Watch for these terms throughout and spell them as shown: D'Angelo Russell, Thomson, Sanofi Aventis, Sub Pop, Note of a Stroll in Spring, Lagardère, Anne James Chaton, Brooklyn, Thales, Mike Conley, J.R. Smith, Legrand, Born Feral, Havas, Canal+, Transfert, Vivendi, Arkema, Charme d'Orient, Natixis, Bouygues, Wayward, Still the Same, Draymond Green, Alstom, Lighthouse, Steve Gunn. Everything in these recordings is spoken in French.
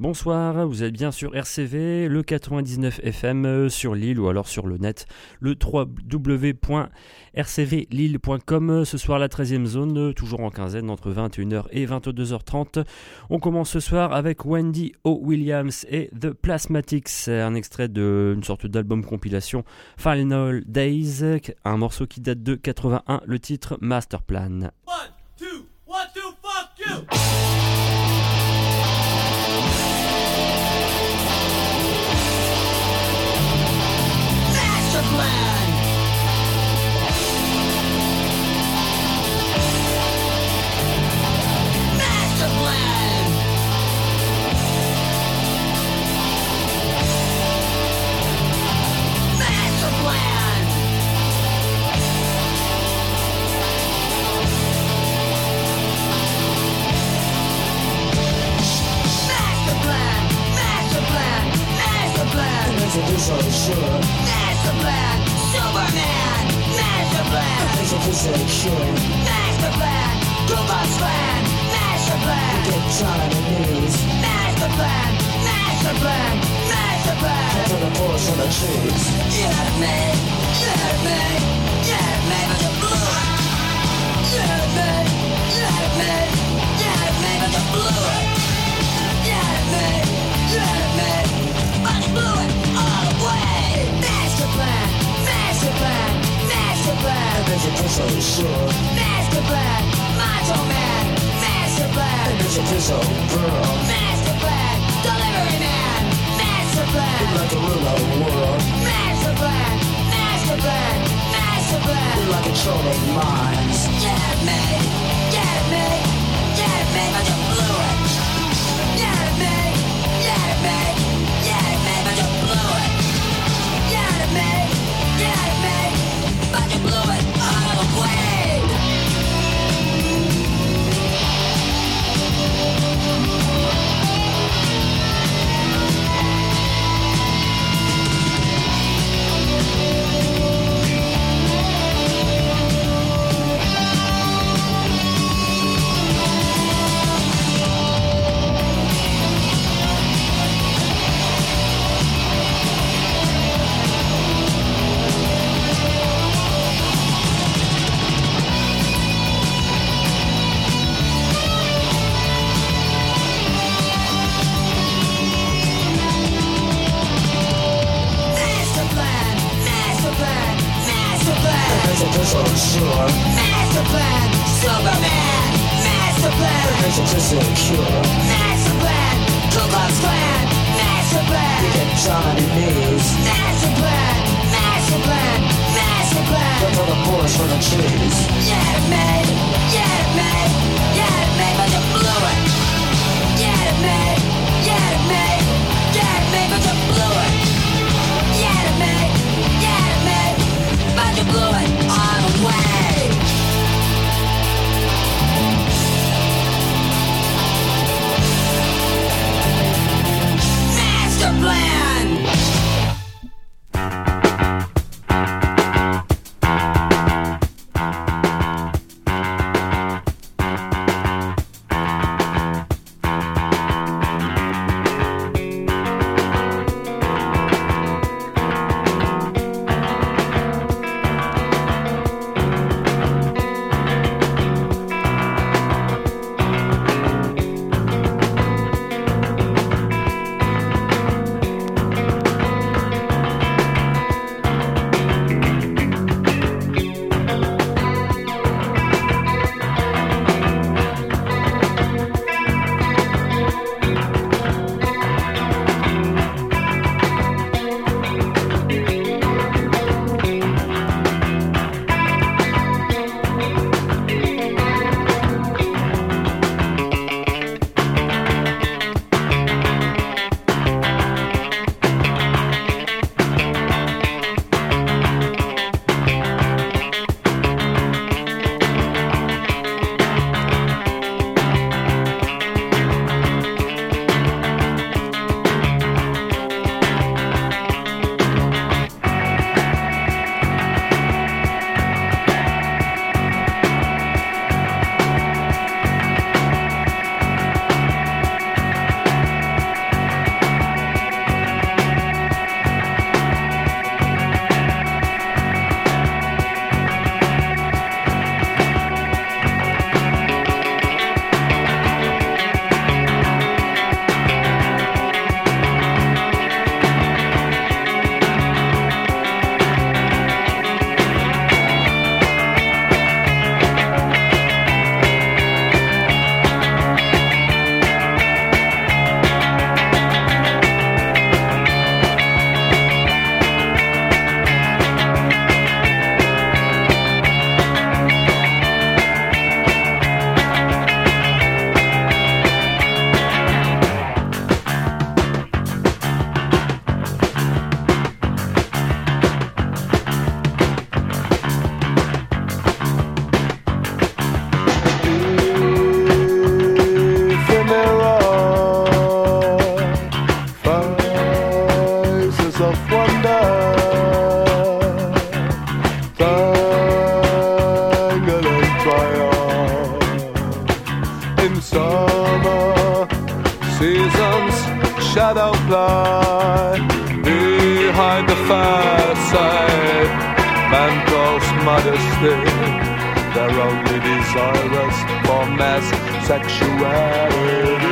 Bonsoir, vous êtes bien sur RCV, le 99 FM sur Lille ou alors sur le net, le www.rcvlille.com. Ce soir, la 13e zone, toujours en quinzaine entre 21h et 22h30. On commence ce soir avec Wendy O. Williams et The Plasmatics, un extrait d'une sorte d'album compilation Final Days, un morceau qui date de 81, le titre Masterplan. 1, 2, 1, 2, fuck you! Masterplan, Superman, Masterplan, Masterplan, Goombasland, Masterplan, Big Time News, Masterplan, Masterplan, Masterplan, to the forest and the trees. You had me, but the blue. You had me, but the blue. You had me, but the blue. Masterplan, I'm sure. Masterplan, Macho Man, Masterplan, girl. Masterplan, Delivery Man, Masterplan, like a ruler of the world. Masterplan, Masterplan, Masterplan, like controlling minds. Get at me, but you blew it. Get at me, but you blew it. Get at me. But you blew it out of the way. Masterplan, Superman, Masterplan, Masterplan, Ku Klux Klan, Masterplan, you get Johnny News, Masterplan, Masterplan, Masterplan, go for the forest for the trees. You had it made, but you blew it. You had it made, but you blew it. You had it made, but you blew it all the way. Masterplan! shadow fly behind the fireside. Man calls modesty their only desirous for mass sexuality.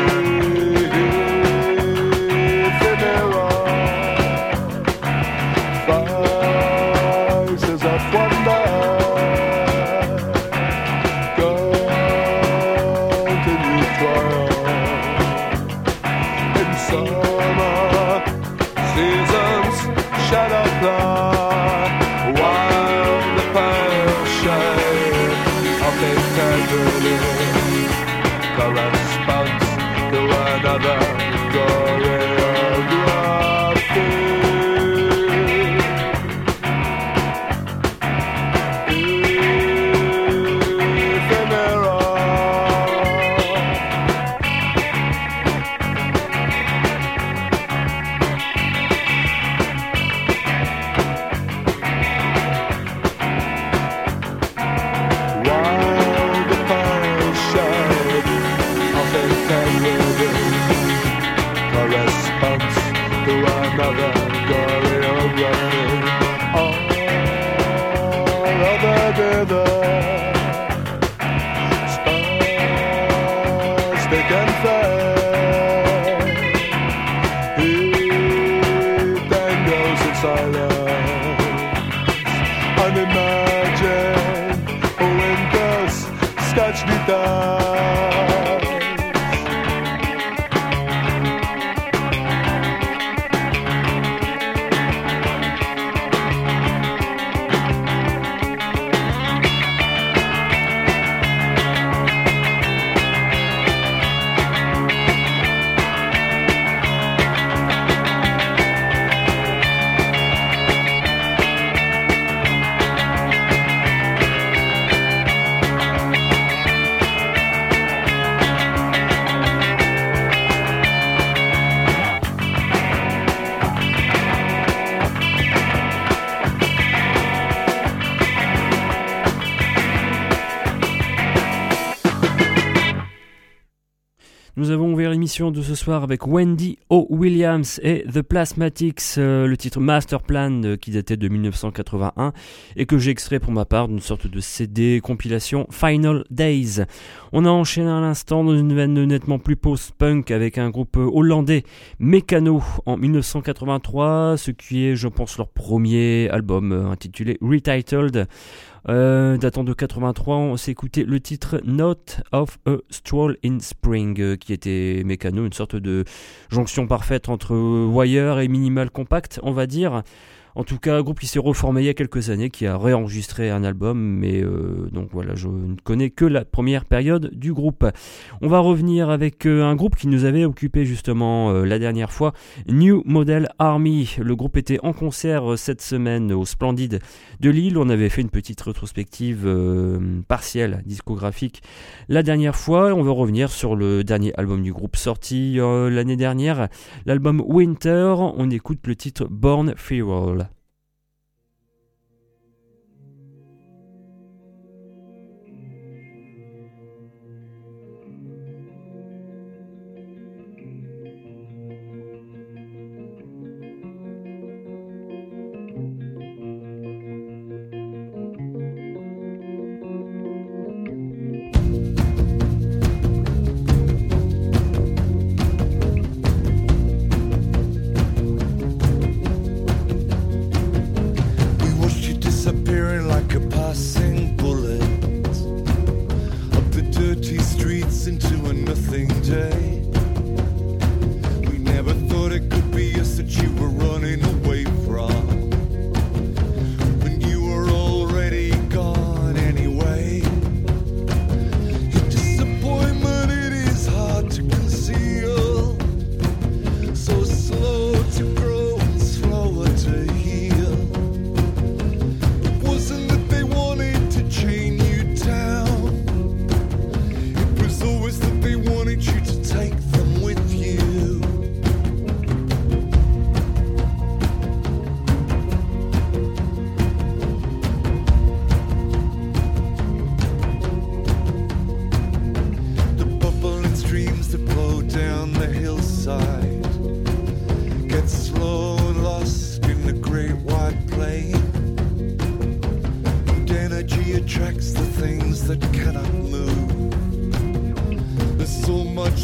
Nous avons ouvert l'émission de ce soir avec Wendy O. Williams et The Plasmatics, le titre Masterplan qui datait de 1981 et que j'ai extrait pour ma part d'une sorte de CD compilation Final Days. On a enchaîné à l'instant dans une veine nettement plus post-punk avec un groupe hollandais, Mecano, en 1983, ce qui est, je pense, leur premier album intitulé Retitled. Datant de 83, on s'est écouté le titre Note of a Stroll in Spring, qui était Mecano, une sorte de jonction parfaite entre Wayward et Minimal Compact, on va dire. En tout cas, un groupe qui s'est reformé il y a quelques années, qui a réenregistré un album, mais donc voilà, je ne connais que la première période du groupe. On va revenir avec un groupe qui nous avait occupé justement la dernière fois, New Model Army. Le groupe était en concert cette semaine au Splendid de Lille. On avait fait une petite rétrospective partielle discographique la dernière fois. On va revenir sur le dernier album du groupe sorti l'année dernière, l'album Winter. On écoute le titre Born Feral.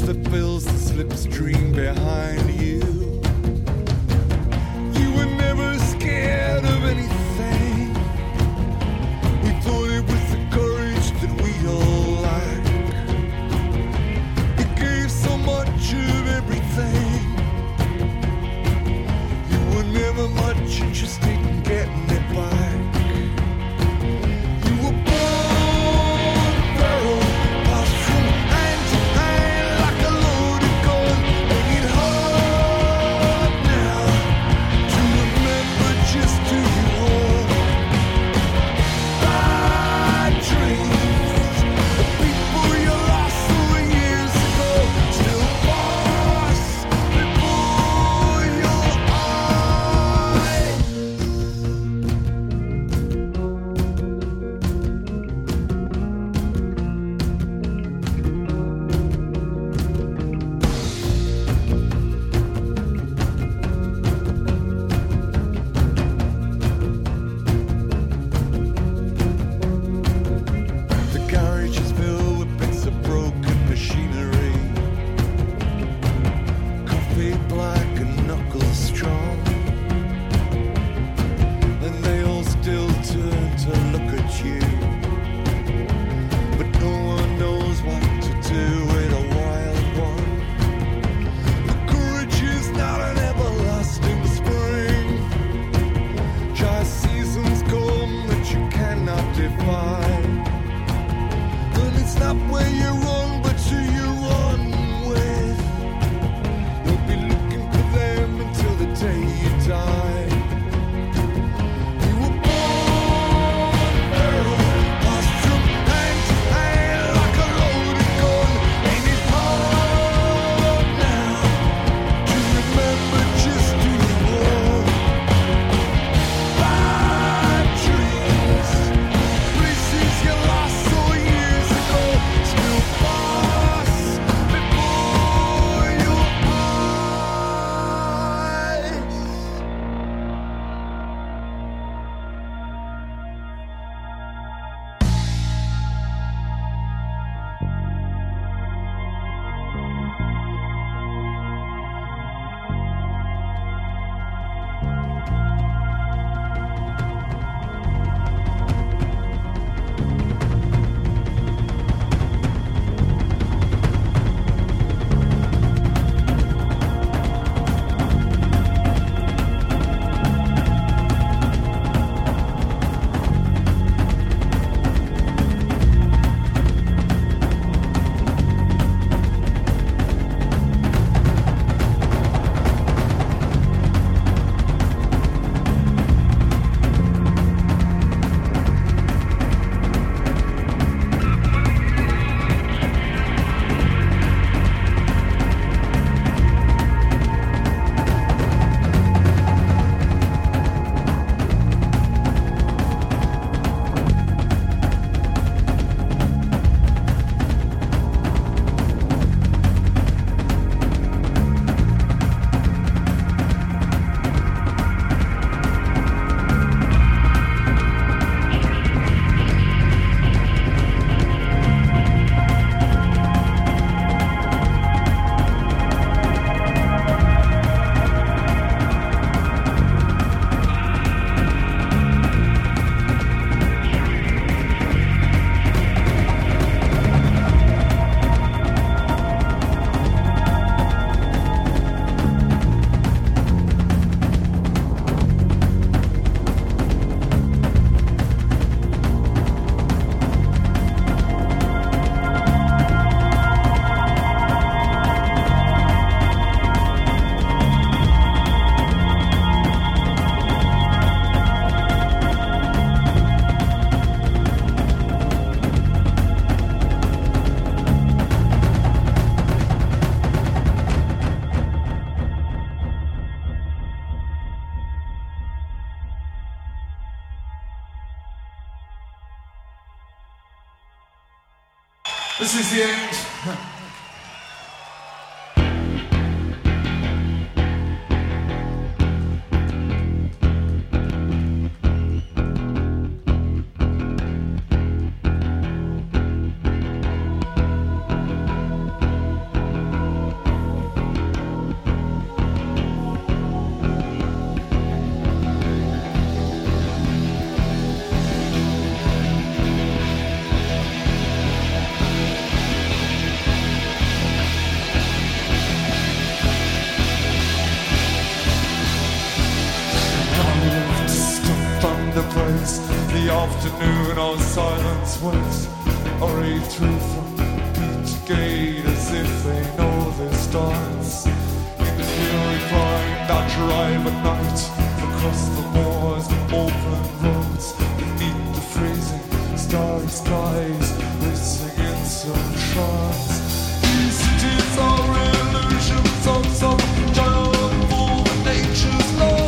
that fills the slipstream behind you. You were never scared of anything. We thought it was the courage that we all lack. You gave so much of everything. You were never much interested in getting it back. You were born feral. This is the end. afternoon our silence waits. Hurry through from each gate as if they know this dance. In the fury climb that drive at night, across the moors and open roads, beneath the freezing starry skies, racing in some trance. These cities are illusions of some giant fool with nature's law.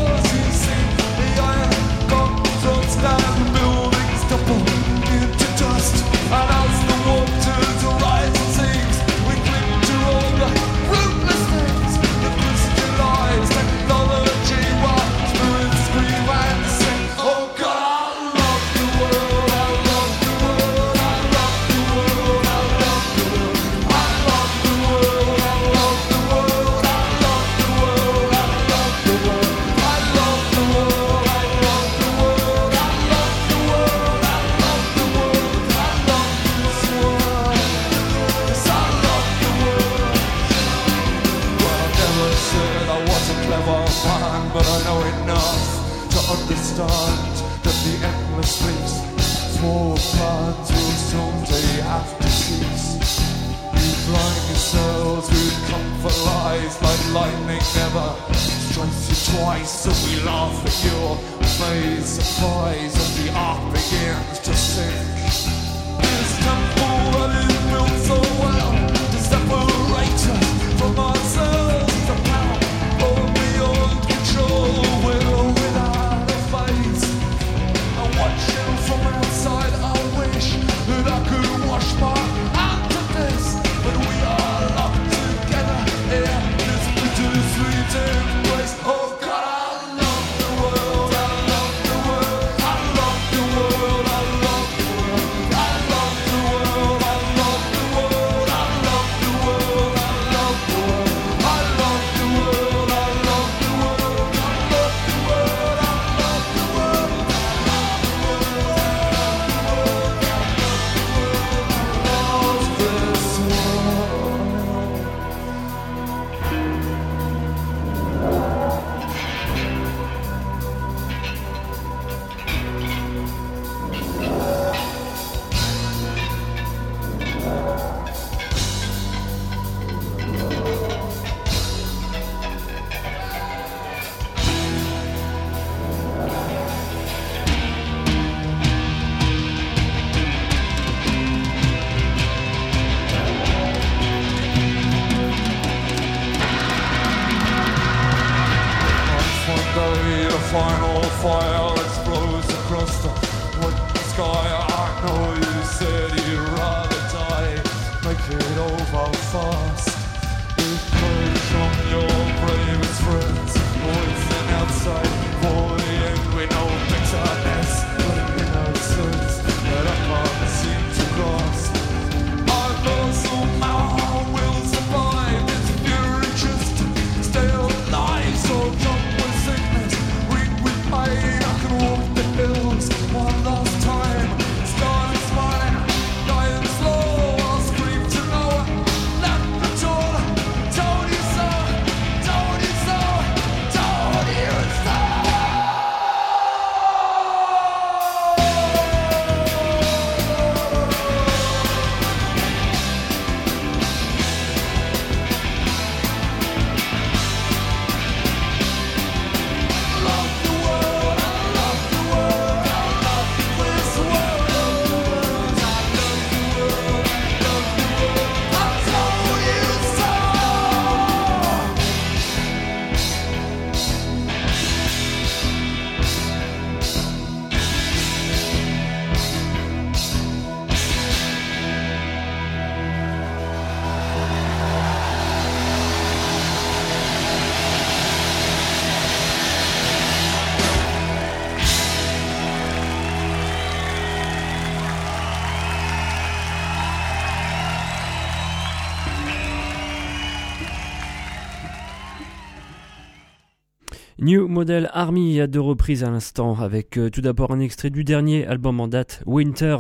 New Model Army à deux reprises à l'instant, avec tout d'abord un extrait du dernier album en date, Winter.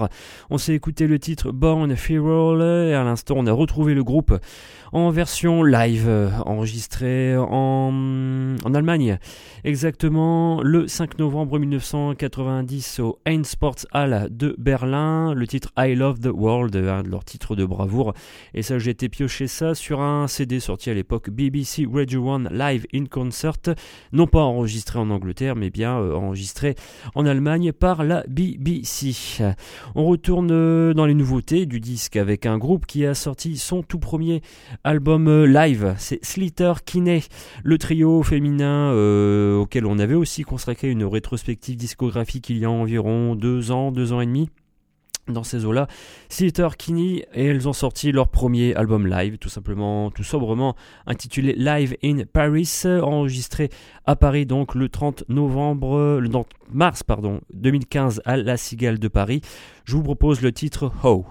On s'est écouté le titre Born Feral et à l'instant on a retrouvé le groupe en version live, enregistrée en Allemagne, exactement le 5 novembre 1990 au Einsporthalle de Berlin, le titre I Love the World, un de leurs titres de bravoure, et ça j'ai été pioché ça sur un CD sorti à l'époque, BBC Radio 1 Live in Concert, non pas enregistré en Angleterre mais bien enregistré en Allemagne par la BBC. On retourne dans les nouveautés du disque avec un groupe qui a sorti son tout premier album live, c'est Sleater Kinney, le trio féminin auquel on avait aussi consacré une rétrospective discographique il y a environ 2 ans et demi. Dans ces eaux-là, Sleater Kinney, et elles ont sorti leur premier album live, tout simplement, tout sobrement, intitulé Live in Paris, enregistré à Paris donc le 30 mars 2015 à La Cigale de Paris. Je vous propose le titre How.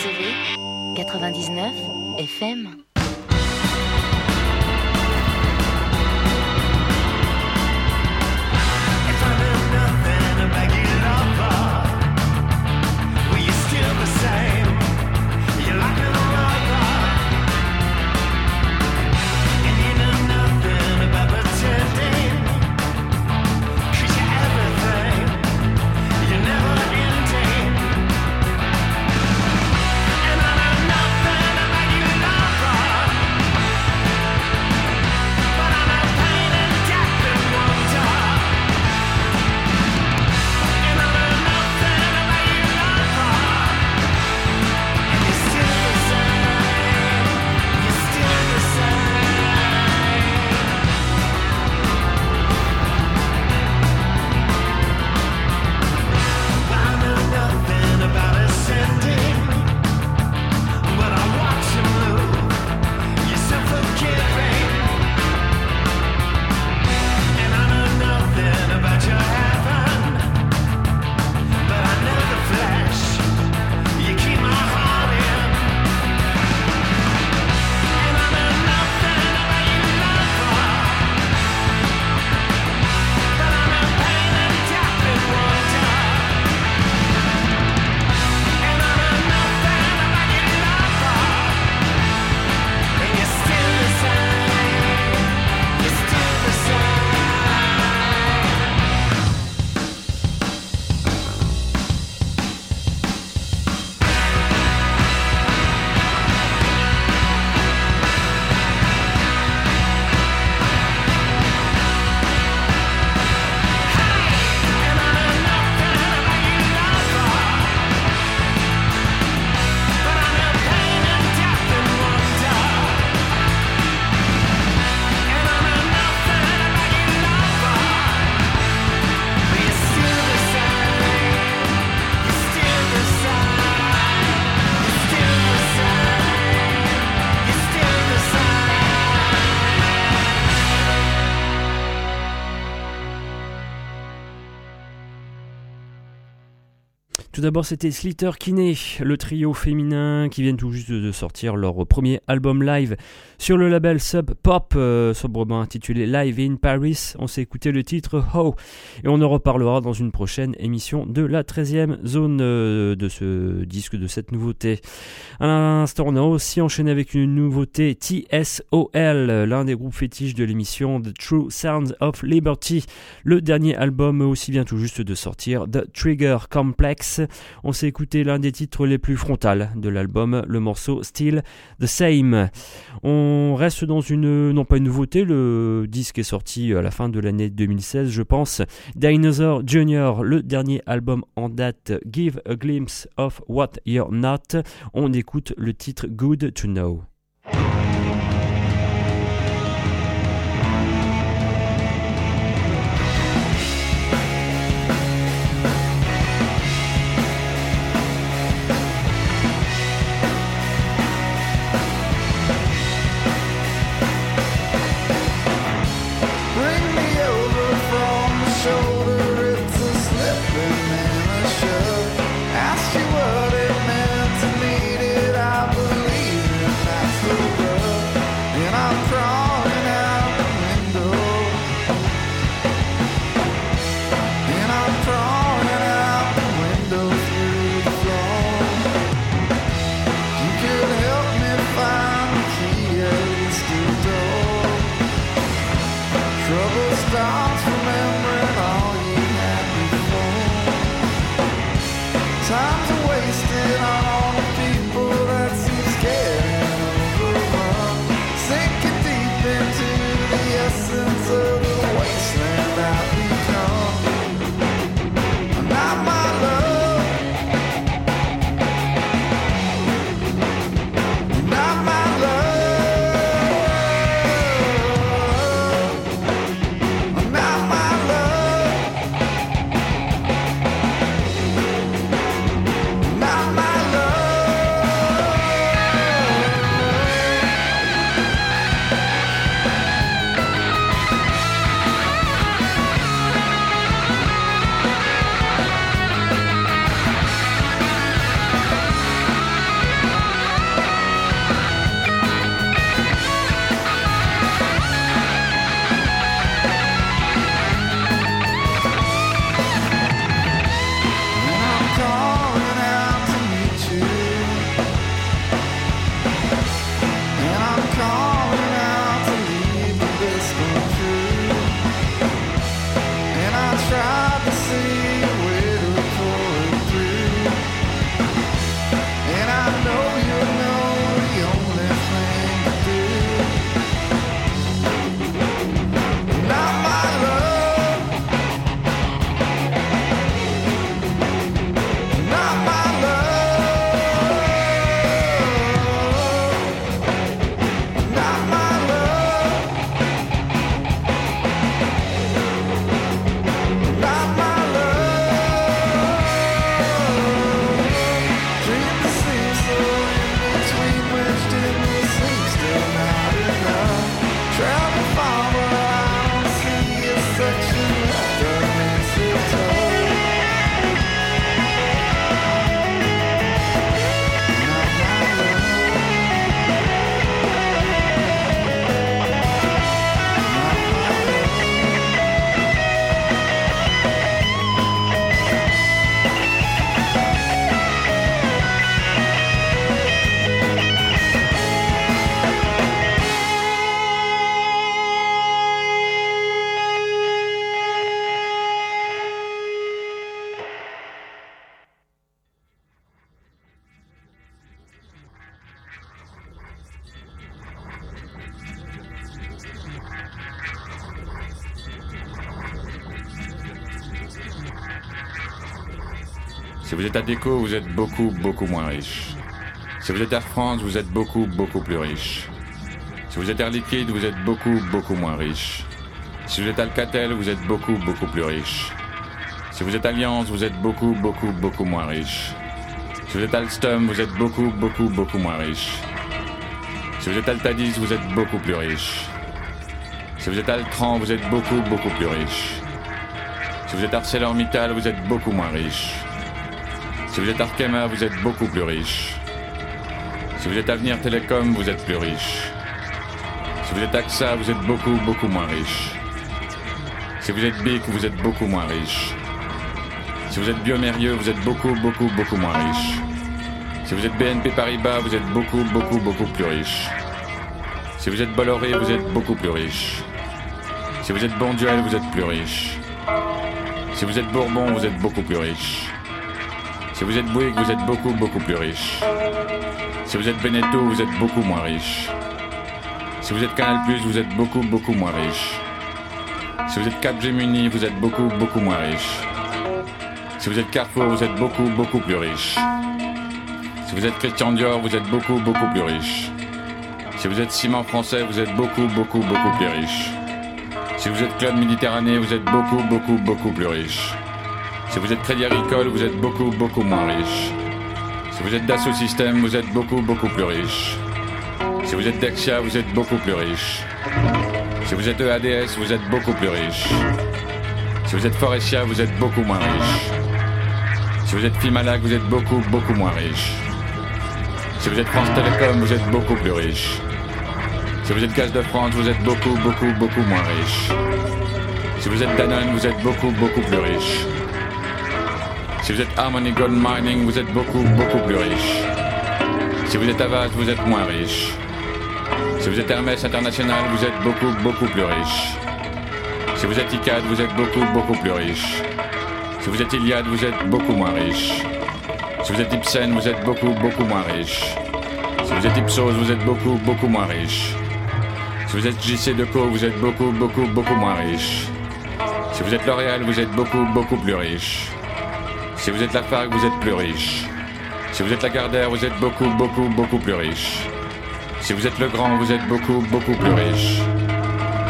RCV 99 FM. Tout d'abord, c'était Sleater Kinney, le trio féminin qui viennent tout juste de sortir leur premier album live sur le label Sub Pop, sobrement intitulé Live in Paris. On s'est écouté le titre How et on en reparlera dans une prochaine émission de la 13e zone de ce disque, de cette nouveauté. À l'instant, on a aussi enchaîné avec une nouveauté TSOL, l'un des groupes fétiches de l'émission The True Sounds of Liberty. Le dernier album aussi vient tout juste de sortir, The Trigger Complex. On s'est écouté l'un des titres les plus frontaux de l'album, le morceau Still the Same. On reste dans une, non pas une nouveauté, le disque est sorti à la fin de l'année 2016 je pense, Dinosaur Jr., le dernier album en date, Give a Glimpse of What You're Not. On écoute le titre Good to Know. What it meant to me, did I believe in that? Si vous êtes à Déco, vous êtes beaucoup, beaucoup moins riche. Si vous êtes Air France, vous êtes beaucoup, beaucoup plus riche. Si vous êtes Air Liquide, vous êtes beaucoup, beaucoup moins riche. Si vous êtes Alcatel, vous êtes beaucoup, beaucoup plus riche. Si vous êtes Alliance, vous êtes beaucoup, beaucoup, beaucoup moins riche. Si vous êtes Alstom, vous êtes beaucoup, beaucoup, beaucoup moins riche. Si vous êtes Altadis, vous êtes beaucoup plus riche. Si vous êtes Altran, vous êtes beaucoup, beaucoup plus riche. Si vous êtes ArcelorMittal, vous êtes beaucoup moins riche. Si vous êtes Arkema, vous êtes beaucoup plus riche. Si vous êtes Avenir Télécom, vous êtes plus riche. Si vous êtes AXA, vous êtes beaucoup, beaucoup moins riche. Si vous êtes BIC, vous êtes beaucoup moins riche. Si vous êtes Biomérieux, vous êtes beaucoup, beaucoup, beaucoup moins riche. Si vous êtes BNP Paribas, vous êtes beaucoup, beaucoup, beaucoup plus riche. Si vous êtes Bolloré, vous êtes beaucoup plus riche. Si vous êtes Bonduel, vous êtes plus riche. Si vous êtes Bourbon, vous êtes beaucoup plus riche. Si vous êtes Bouygues, vous êtes beaucoup, beaucoup plus riche. Si vous êtes Beneteau, vous êtes beaucoup moins riche. Si vous êtes Canal+, vous êtes beaucoup, beaucoup moins riche. Si vous êtes Capgemini, vous êtes beaucoup, beaucoup moins riche. Si vous êtes Carrefour, vous êtes beaucoup, beaucoup plus riche. Si vous êtes Christian Dior, vous êtes beaucoup, beaucoup plus riche. Si vous êtes Ciment Français, vous êtes beaucoup, beaucoup, beaucoup plus riche. Si vous êtes Club Méditerranée, vous êtes beaucoup, beaucoup, beaucoup plus riche. Si vous êtes Crédit Agricole, vous êtes beaucoup, beaucoup moins riche. Si vous êtes Dassault Systèmes, vous êtes beaucoup, beaucoup plus riche. Si vous êtes Dexia, vous êtes beaucoup plus riche. Si vous êtes EADS, vous êtes beaucoup plus riche. Si vous êtes Forestia, vous êtes beaucoup moins riche. Si vous êtes Fimalac, vous êtes beaucoup, beaucoup moins riche. Si vous êtes France Télécom, vous êtes beaucoup plus riche. Si vous êtes Gaz de France, vous êtes beaucoup, beaucoup, beaucoup moins riche. Si vous êtes Danone, vous êtes beaucoup, beaucoup plus riche. Si vous êtes Harmony Gold Mining, vous êtes beaucoup, beaucoup plus riche. Si vous êtes Havas, vous êtes moins riche. Si vous êtes Hermès International, vous êtes beaucoup, beaucoup plus riche. Si vous êtes Icade, vous êtes beaucoup, beaucoup plus riche. Si vous êtes Iliad, vous êtes beaucoup moins riche. Si vous êtes Ipsen, vous êtes beaucoup, beaucoup moins riche. Si vous êtes Ipsos, vous êtes beaucoup, beaucoup moins riche. Si vous êtes JC Deco, vous êtes beaucoup, beaucoup, beaucoup moins riche. Si vous êtes L'Oréal, vous êtes beaucoup, beaucoup plus riche. Si vous êtes Lafargue, vous êtes plus riche. Si vous êtes Lagardère, vous êtes beaucoup, beaucoup, beaucoup plus riche. Si vous êtes Legrand, vous êtes beaucoup, beaucoup plus riche.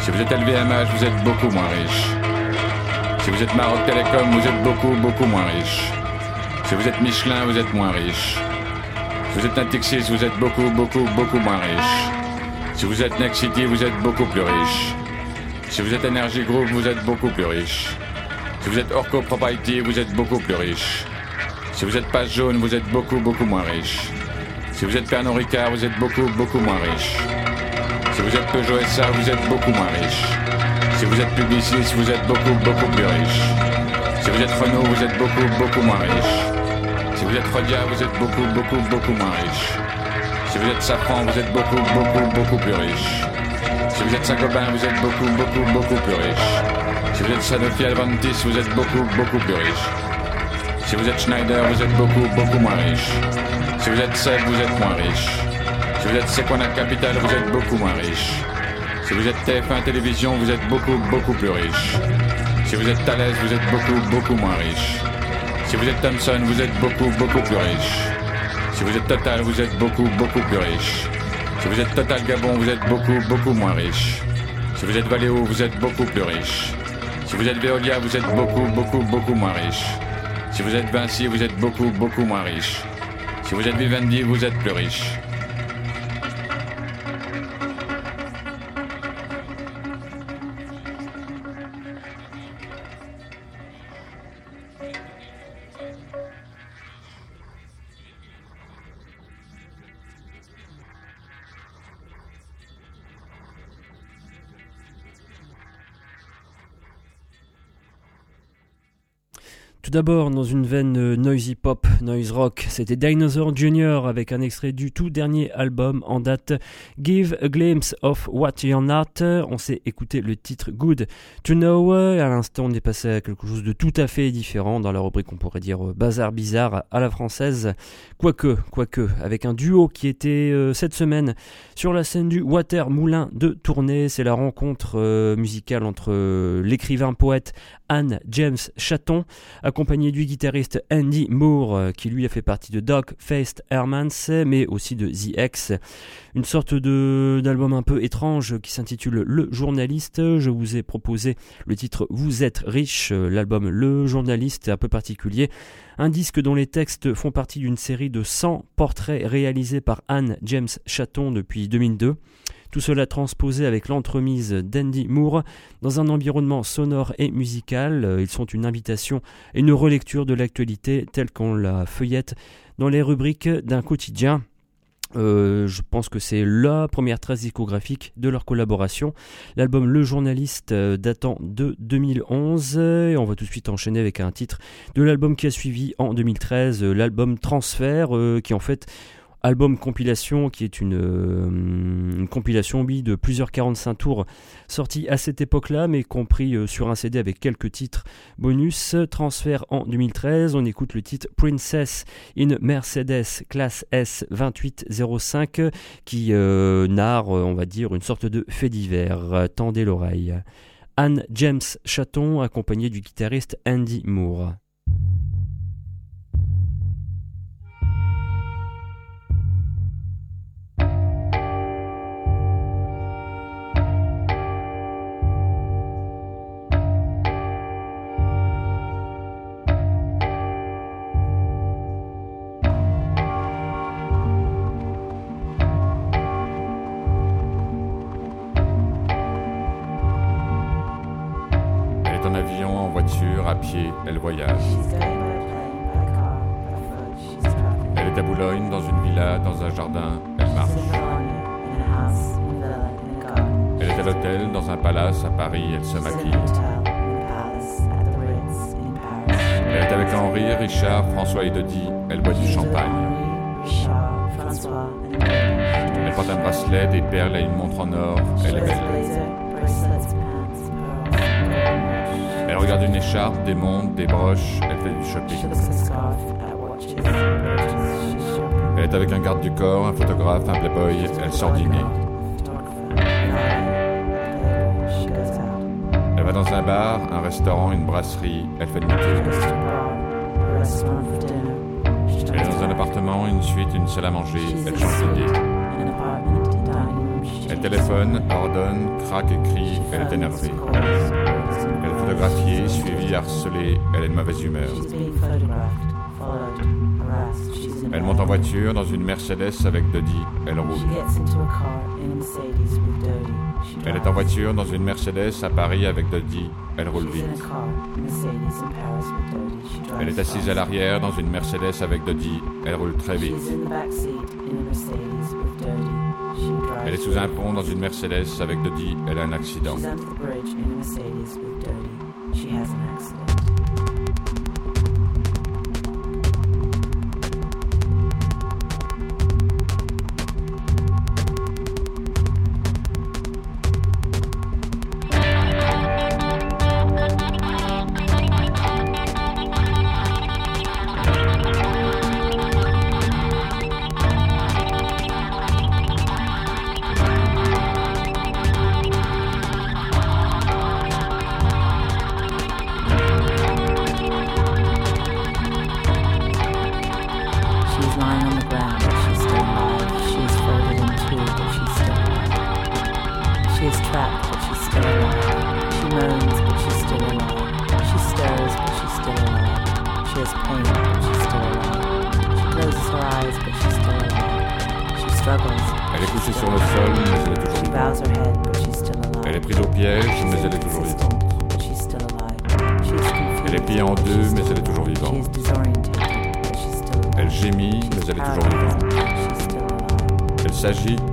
Si vous êtes LVMH, vous êtes beaucoup moins riche. Si vous êtes Maroc Télécom, vous êtes beaucoup, beaucoup moins riche. Si vous êtes Michelin, vous êtes moins riche. Si vous êtes Natixis, vous êtes beaucoup, beaucoup, beaucoup moins riche. Si vous êtes Nexity, vous êtes beaucoup plus riche. Si vous êtes Energy Group, vous êtes beaucoup plus riche. Si vous êtes Orco Propriety, vous êtes beaucoup plus riche. Si vous êtes Passe Jaune, vous êtes beaucoup, beaucoup moins riche. Si vous êtes Pernod Ricard, vous êtes beaucoup, beaucoup moins riche. Si vous êtes Peugeot SA, vous êtes beaucoup moins riche. Si vous êtes Publicis, vous êtes beaucoup, beaucoup plus riche. Si vous êtes Renault, vous êtes beaucoup, beaucoup moins riche. Si vous êtes Rodia, vous êtes beaucoup, beaucoup, beaucoup moins riche. Si vous êtes Safran, vous êtes beaucoup, beaucoup, beaucoup plus riche. Si vous êtes Saint-Gobain, vous êtes beaucoup, beaucoup, beaucoup plus riche. Si vous êtes Sanofi Aventis, vous êtes beaucoup, beaucoup plus riche. Si vous êtes Schneider, vous êtes beaucoup, beaucoup moins riche. Si vous êtes Seb, vous êtes moins riche. Si vous êtes Sequana Capital, vous êtes beaucoup moins riche. Si vous êtes TF1 Télévision, vous êtes beaucoup, beaucoup plus riche. Si vous êtes Thales, vous êtes beaucoup, beaucoup moins riche. Si vous êtes Thomson, vous êtes beaucoup, beaucoup plus riche. Si vous êtes Total, vous êtes beaucoup, beaucoup plus riche. Si vous êtes Total Gabon, vous êtes beaucoup, beaucoup moins riche. Si vous êtes Valeo, vous êtes beaucoup plus riche. Si vous êtes Veolia, vous êtes beaucoup, beaucoup, beaucoup moins riche. Si vous êtes Vinci, vous êtes beaucoup, beaucoup moins riche. Si vous êtes Vivendi, vous êtes plus riche. Tout d'abord, dans une veine noisy pop, noise rock, c'était Dinosaur Jr. avec un extrait du tout dernier album en date, Give a Glimpse of What You're Not. On s'est écouté le titre Good to Know. À l'instant, on est passé à quelque chose de tout à fait différent dans la rubrique, on pourrait dire bazar bizarre à la française. Quoique, avec un duo qui était cette semaine sur la scène du Water Moulin de Tournai. C'est la rencontre musicale entre l'écrivain poète Anne James Chaton, accompagné du guitariste Andy Moor, qui lui a fait partie de Dog Faced Hermans, mais aussi de The X. Une sorte d'album un peu étrange qui s'intitule Le Journaliste. Je vous ai proposé le titre Vous êtes riche, l'album Le Journaliste, un peu particulier. Un disque dont les textes font partie d'une série de 100 portraits réalisés par Anne James Chaton depuis 2002. Tout cela transposé avec l'entremise d'Andy Moor dans un environnement sonore et musical. Ils sont une invitation et une relecture de l'actualité telle qu'on la feuillette dans les rubriques d'un quotidien. Je pense que c'est la première trace discographique de leur collaboration. L'album Le Journaliste datant de 2011. Et on va tout de suite enchaîner avec un titre de l'album qui a suivi en 2013, l'album Transfert, qui en fait... Album compilation qui est une compilation de plusieurs 45 tours sorti à cette époque-là, mais compris sur un CD avec quelques titres bonus. Transfert en 2013, on écoute le titre Princess in Mercedes Classe S 2805 qui narre, on va dire, une sorte de fait divers. Tendez l'oreille. Anne James Chaton accompagnée du guitariste Andy Moor. À pied, elle voyage. Elle est à Boulogne, dans une villa, dans un jardin, elle marche. Elle est à l'hôtel, dans un palace, à Paris, elle se maquille. Elle est avec Henri, Richard, François et Dodi, elle boit du champagne. Elle porte un bracelet, des perles et une montre en or, elle est belle. Elle regarde une écharpe, des montres, des broches, elle fait du shopping. Elle est avec un garde du corps, un photographe, un playboy, elle sort dîner. Elle va dans un bar, un restaurant, une brasserie, elle fait le métier. Elle est dans un appartement, une suite, une salle à manger, elle change d'idée. Elle téléphone, ordonne, craque et crie, elle est énervée. Elle est photographiée, suivie, harcelée, elle est de mauvaise humeur. Elle monte en voiture dans une Mercedes avec Dodi, elle roule. Elle est en voiture dans une Mercedes à Paris avec Dodi, elle roule vite. Elle est assise à l'arrière dans une Mercedes avec Dodi, elle roule très vite. Elle est sous un pont dans une Mercedes avec Dodi, elle a un accident.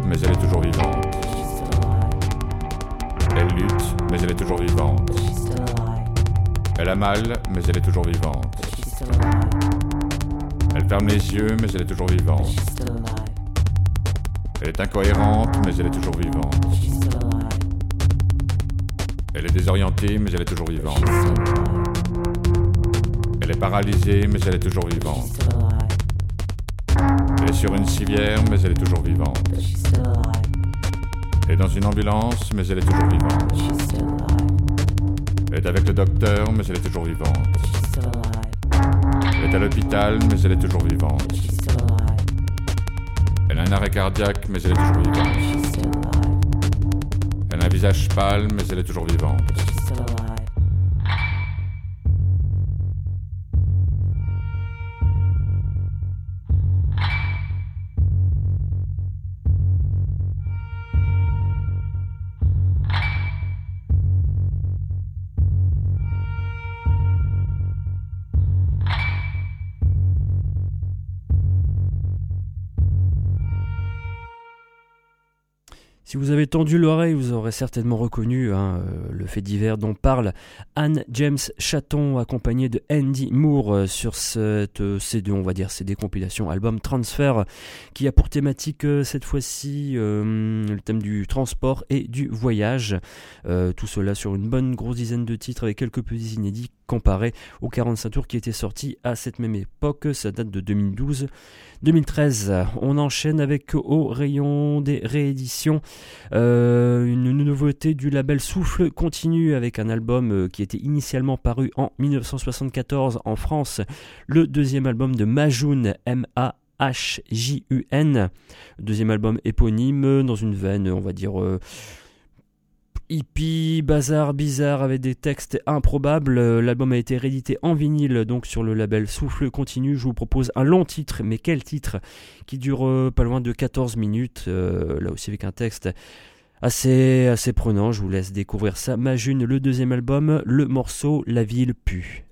Mais elle est toujours vivante. Elle est incohérente, mais elle est toujours vivante. Elle est désorientée, mais elle est toujours vivante. Elle est paralysée, mais elle est toujours vivante. Elle est sur une civière, mais elle est toujours vivante. Elle est dans une ambulance, mais elle est toujours vivante. Elle est avec le docteur, mais elle est toujours vivante. Elle est à l'hôpital, mais elle est toujours vivante. Elle a un arrêt cardiaque, mais elle est toujours vivante. Elle a un visage pâle, mais elle est toujours vivante. Si vous avez tendu l'oreille, vous aurez certainement reconnu le fait divers dont parle Anne James Chaton, accompagnée de Andy Moor sur cette CD, on va dire CD compilation album Transfert, qui a pour thématique cette fois-ci le thème du transport et du voyage. Tout cela sur une bonne grosse dizaine de titres avec quelques petits inédits comparés aux 45 tours qui étaient sortis à cette même époque. Ça date de 2012-2013. On enchaîne avec au rayon des rééditions. Une nouveauté du label Souffle Continu avec un album qui était initialement paru en 1974 en France, le deuxième album de Mahjun, M-A-H-J-U-N, deuxième album éponyme dans une veine, on va dire, hippie, bazar, bizarre, avec des textes improbables. L'album a été réédité en vinyle, donc sur le label Souffle Continu. Je vous propose un long titre, mais quel titre, qui dure pas loin de 14 minutes, là aussi avec un texte assez prenant. Je vous laisse découvrir ça. Mahjun, le deuxième album, le morceau La ville pue.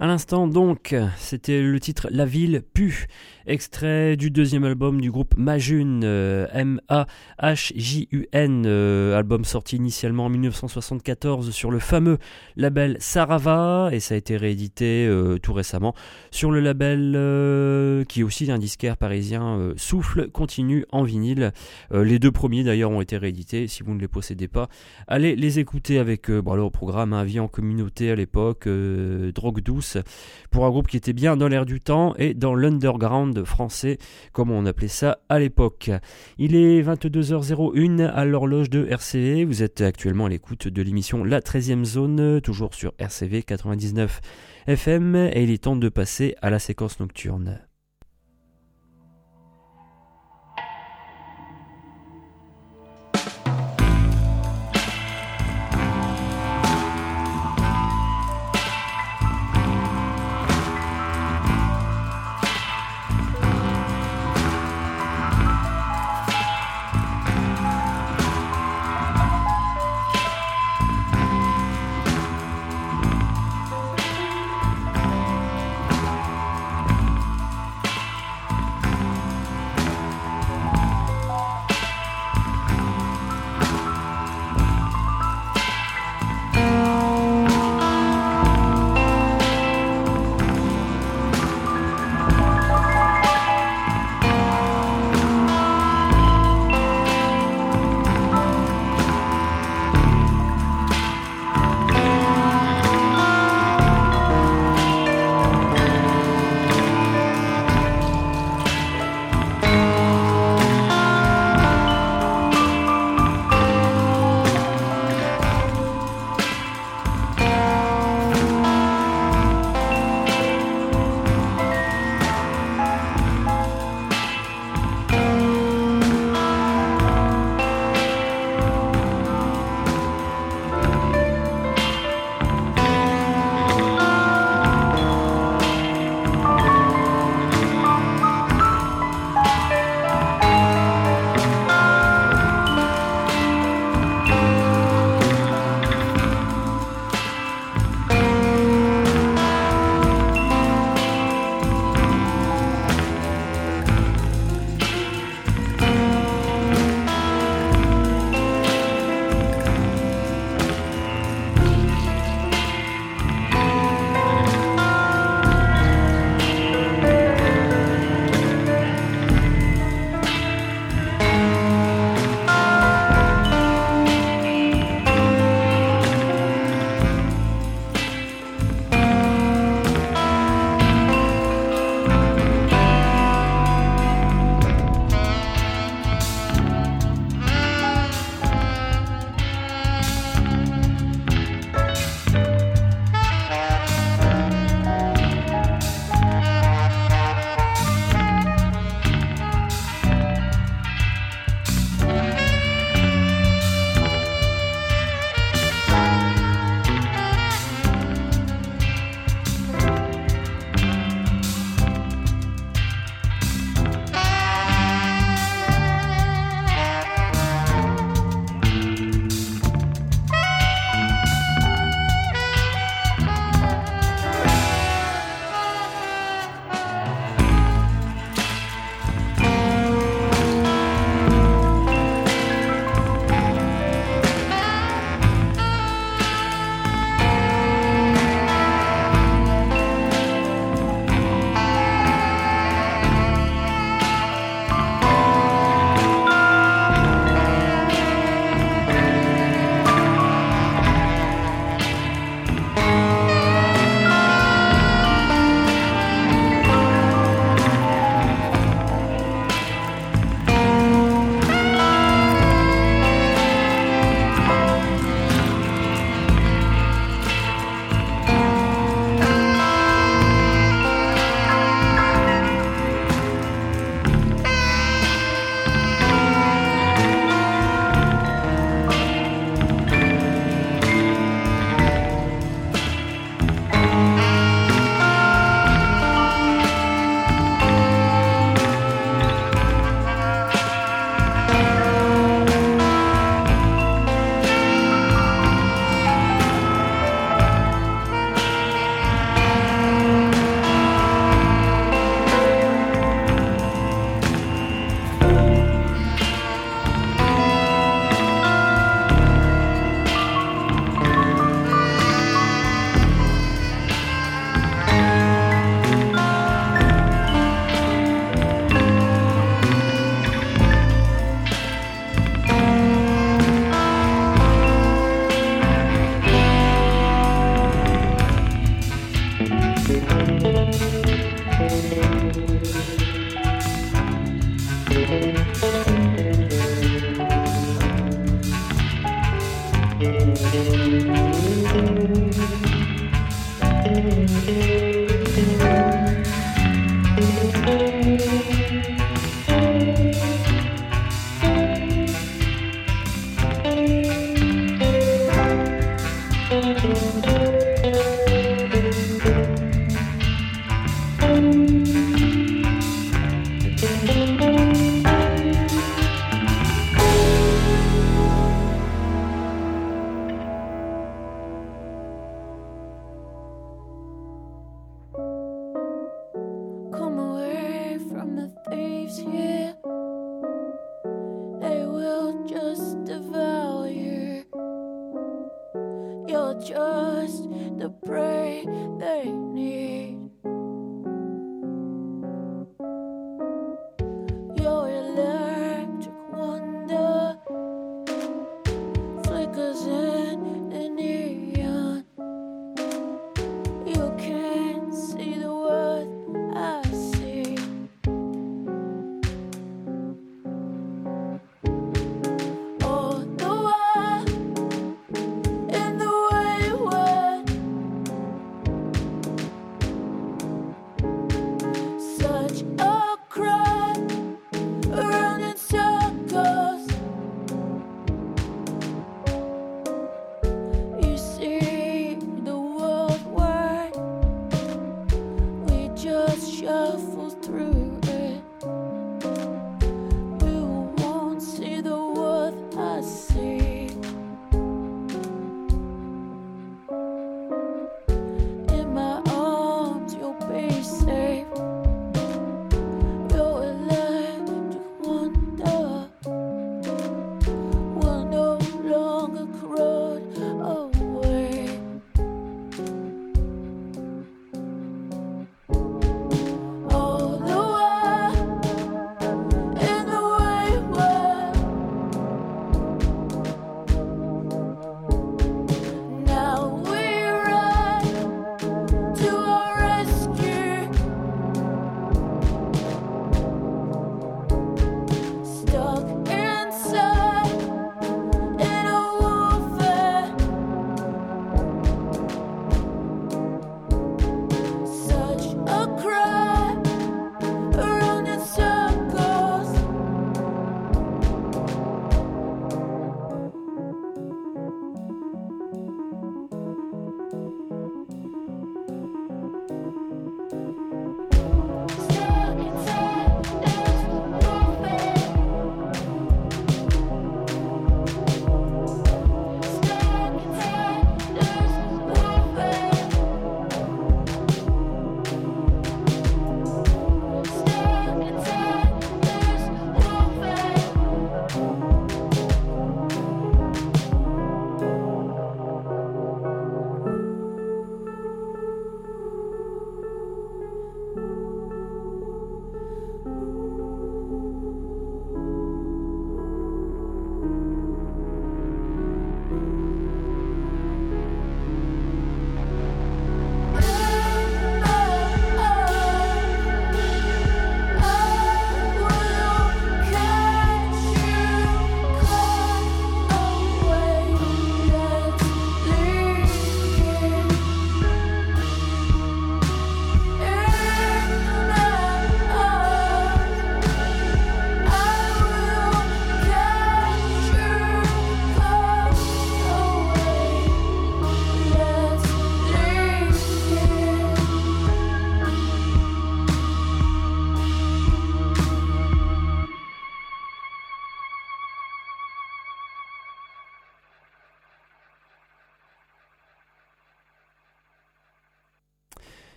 À l'instant donc, c'était le titre La ville pue, extrait du deuxième album du groupe Mahjun, M-A-H-J-U-N, album sorti initialement en 1974 sur le fameux label Sarava, et ça a été réédité tout récemment sur le label qui est aussi un disquaire parisien, Souffle Continu en vinyle. Les deux premiers d'ailleurs ont été réédités, si vous ne les possédez pas, allez les écouter avec, bon alors au programme, un vie en communauté à l'époque, drogue douce, pour un groupe qui était bien dans l'air du temps et dans l'underground français, comme on appelait ça à l'époque. Il est 22h01 à l'horloge de RCV, vous êtes actuellement à l'écoute de l'émission La 13e Zone, toujours sur RCV 99 FM, et il est temps de passer à la séquence nocturne.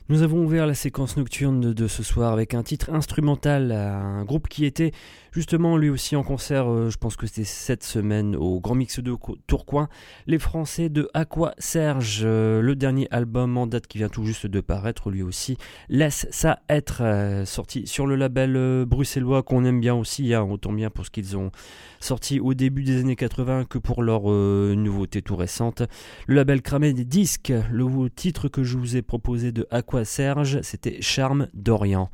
Nous avons ouvert la séquence nocturne de ce soir avec un titre instrumental à un groupe qui était justement lui aussi en concert, je pense que c'était cette semaine au Grand Mix de Tourcoing, les Français de Aqua Serge, le dernier album en date qui vient tout juste de paraître lui aussi, Laisse ça être, sorti sur le label bruxellois qu'on aime bien aussi, hein, autant bien pour ce qu'ils ont sorti au début des années 80 que pour leur nouveauté tout récente, le label cramé des disques, le titre que je vous ai proposé de Aqua Serge, c'était Charme d'Orient.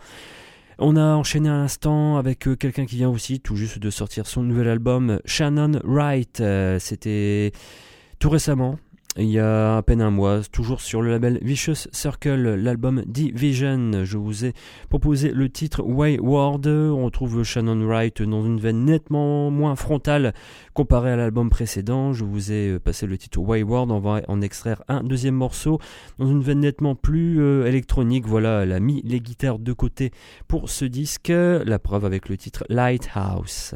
On a enchaîné un instant avec quelqu'un qui vient aussi tout juste de sortir son nouvel album, Shannon Wright, c'était tout récemment il y a à peine un mois, toujours sur le label Vicious Circle, l'album Division. Je vous ai proposé le titre Wayward. On retrouve Shannon Wright dans une veine nettement moins frontale comparée à l'album précédent. Je vous ai passé le titre Wayward. On va en extraire un deuxième morceau dans une veine nettement plus électronique. Voilà, elle a mis les guitares de côté pour ce disque. La preuve avec le titre Lighthouse.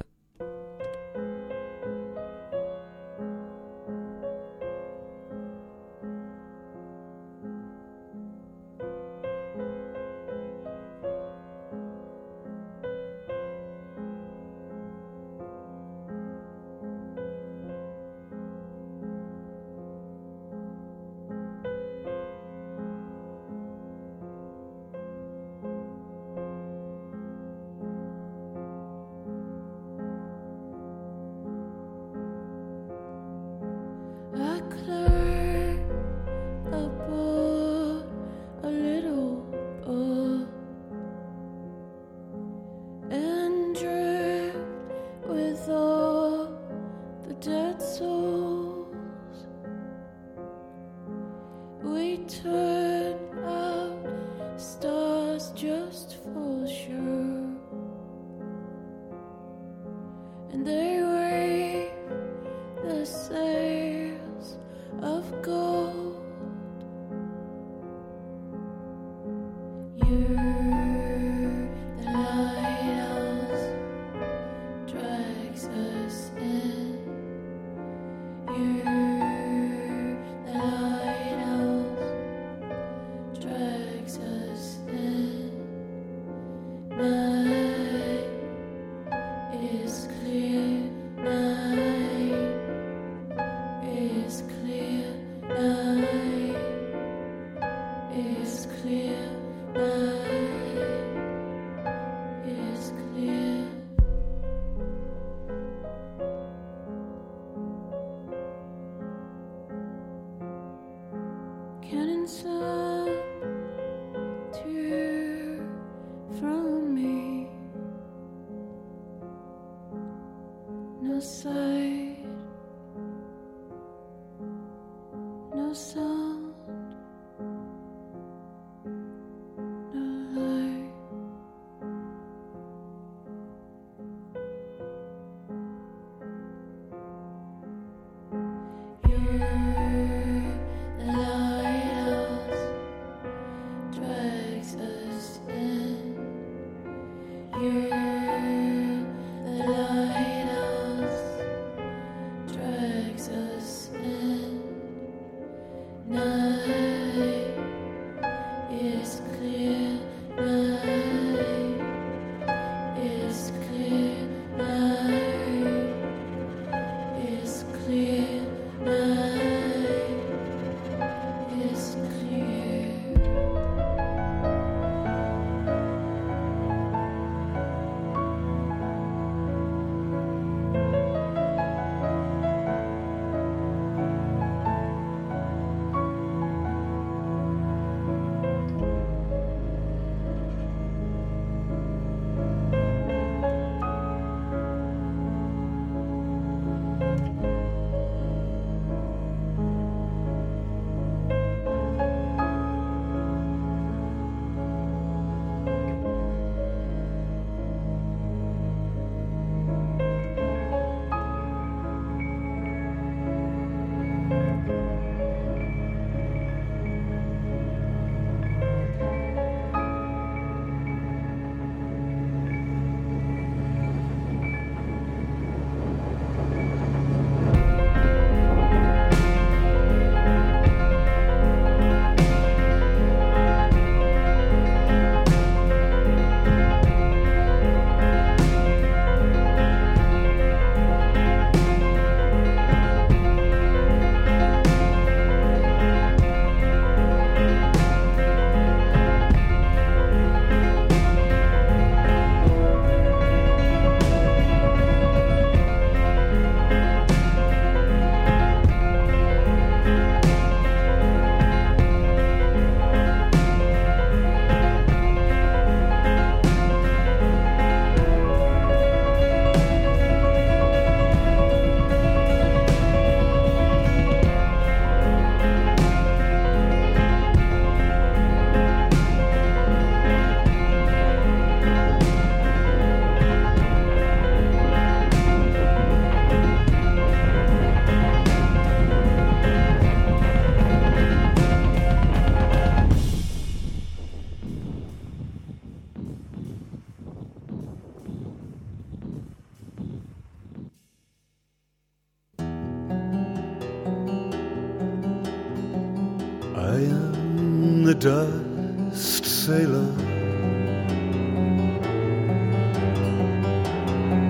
dust sailor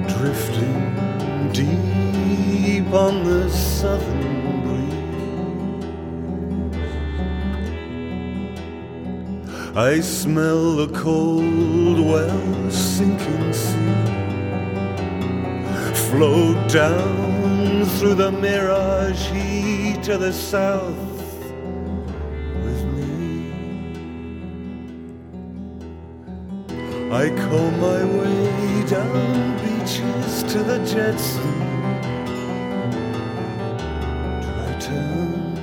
drifting deep on the southern breeze. I smell the cold well sinking sea float down through the mirage heat to the south. I comb my way down beaches to the Jetson, dry town.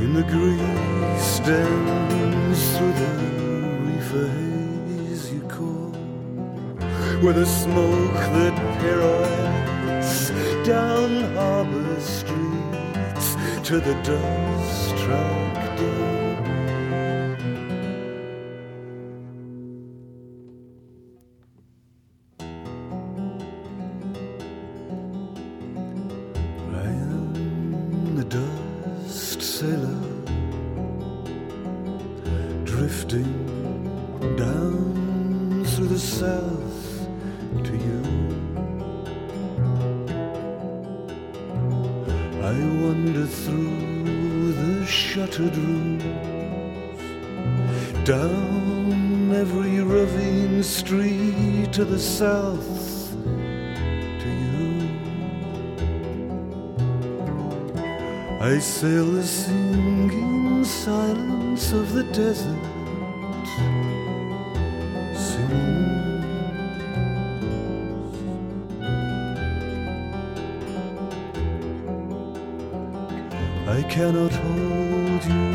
In the grease dance through the reefer haze you call, where the smoke that pirouettes down harbor streets to the dark. South to you. I sail the singing silence of the desert, singing. I cannot hold you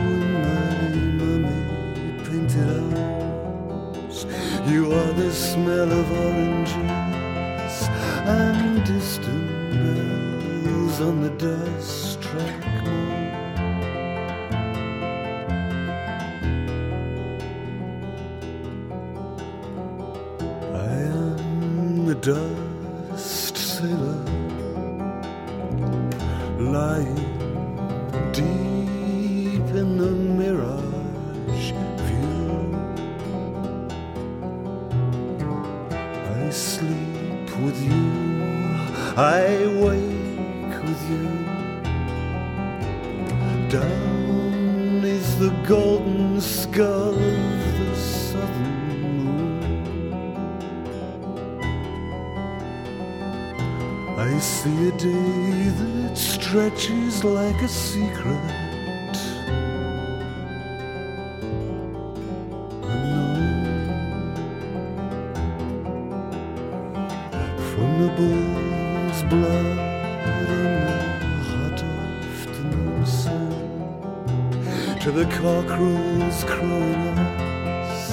in my mummy-painted eyes. You are the smell of oranges and distant bells on the dust track moor. I am the dust sailor lying deep in the mirror. With you, I wake with you. Down is the golden skull of the southern moon. I see a day that stretches like a secret. Cockroaches crowing us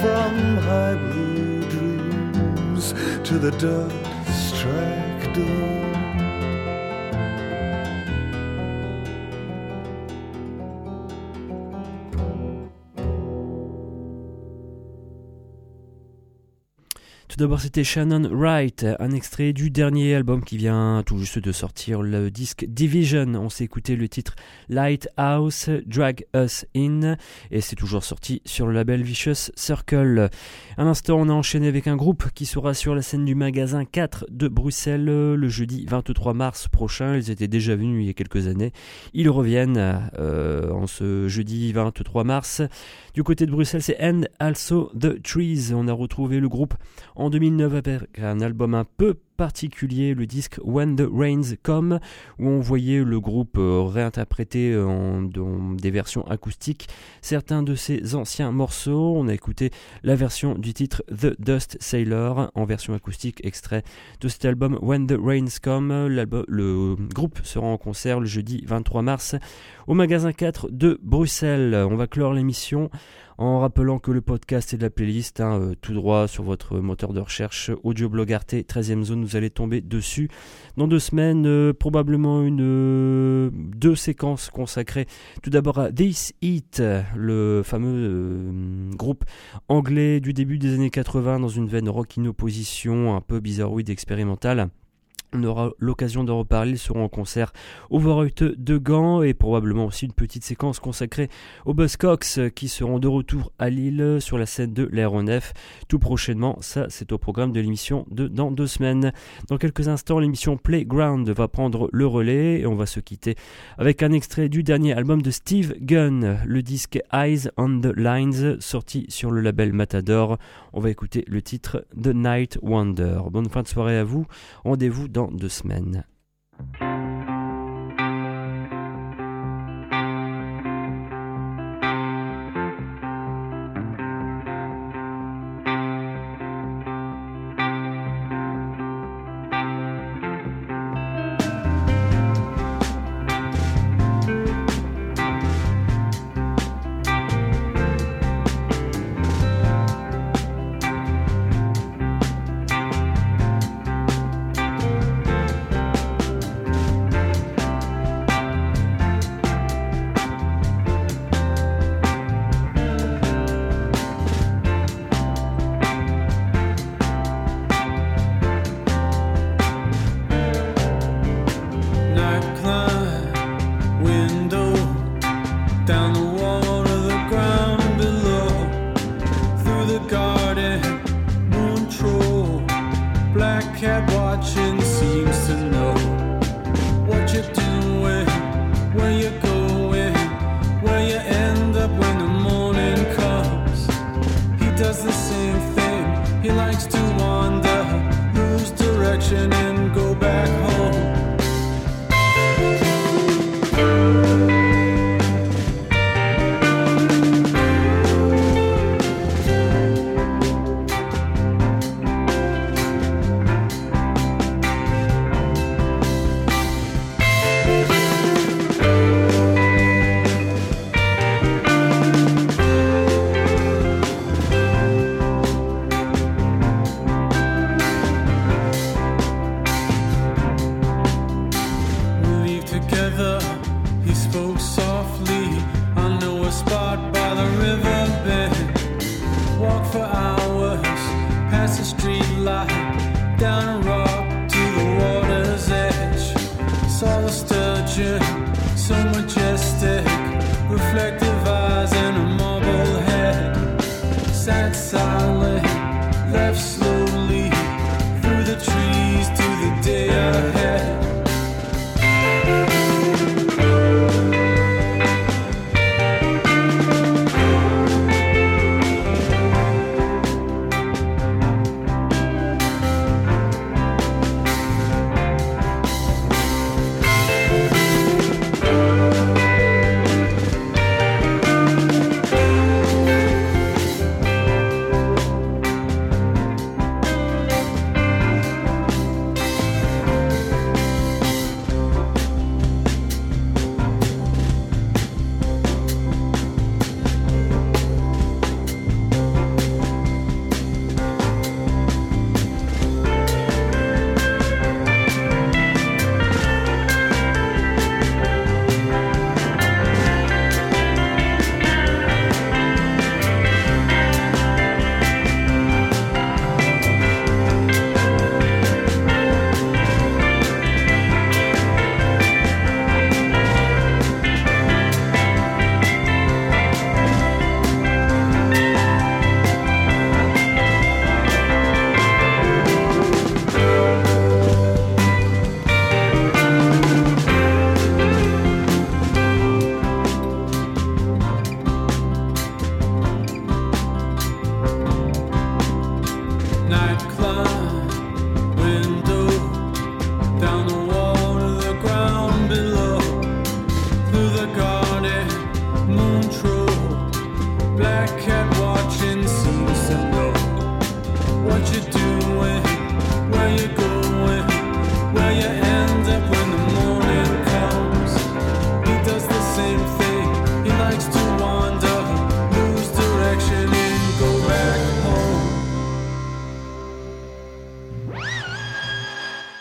from high blue dreams to the dust track dawn. D'abord, c'était Shannon Wright, un extrait du dernier album qui vient tout juste de sortir, le disque Division. On s'est écouté le titre Lighthouse, Drag Us In, et c'est toujours sorti sur le label Vicious Circle. À l'instant, on a enchaîné avec un groupe qui sera sur la scène du magasin 4 de Bruxelles le jeudi 23 mars prochain. Ils étaient déjà venus il y a quelques années. Ils reviennent en ce jeudi 23 mars. Du côté de Bruxelles, c'est And Also The Trees. On a retrouvé le groupe en 2009 avec un album un peu particulier, le disque When the Rains Come, où on voyait le groupe réinterpréter dans des versions acoustiques certains de ses anciens morceaux. On a écouté la version du titre The Dust Sailor en version acoustique, extrait de cet album When the Rains Come. Le groupe sera en concert le jeudi 23 mars au magasin 4 de Bruxelles. On va clore l'émission en rappelant que le podcast et de la playlist, tout droit sur votre moteur de recherche, Audioblog Arte, 13e zone, vous allez tomber dessus. Dans 2 semaines, probablement 2 séquences consacrées tout d'abord à This Heat, le fameux groupe anglais du début des années 80 dans une veine rock in opposition, un peu bizarroïde, expérimentale. On aura l'occasion d'en reparler, ils seront en concert au Vorreuteux de Gand et probablement aussi une petite séquence consacrée aux Buzzcocks qui seront de retour à Lille sur la scène de l'aéronef tout prochainement. Ça, c'est au programme de l'émission de dans 2 semaines. Dans quelques instants, l'émission Playground va prendre le relais et on va se quitter avec un extrait du dernier album de Steve Gunn, le disque Eyes on the Lines, sorti sur le label Matador. On va écouter le titre The Night Wonder. Bonne fin de soirée à vous, rendez-vous dans 2 semaines.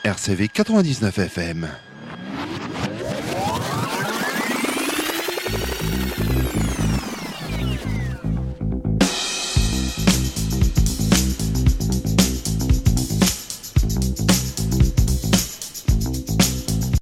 RCV 99 FM.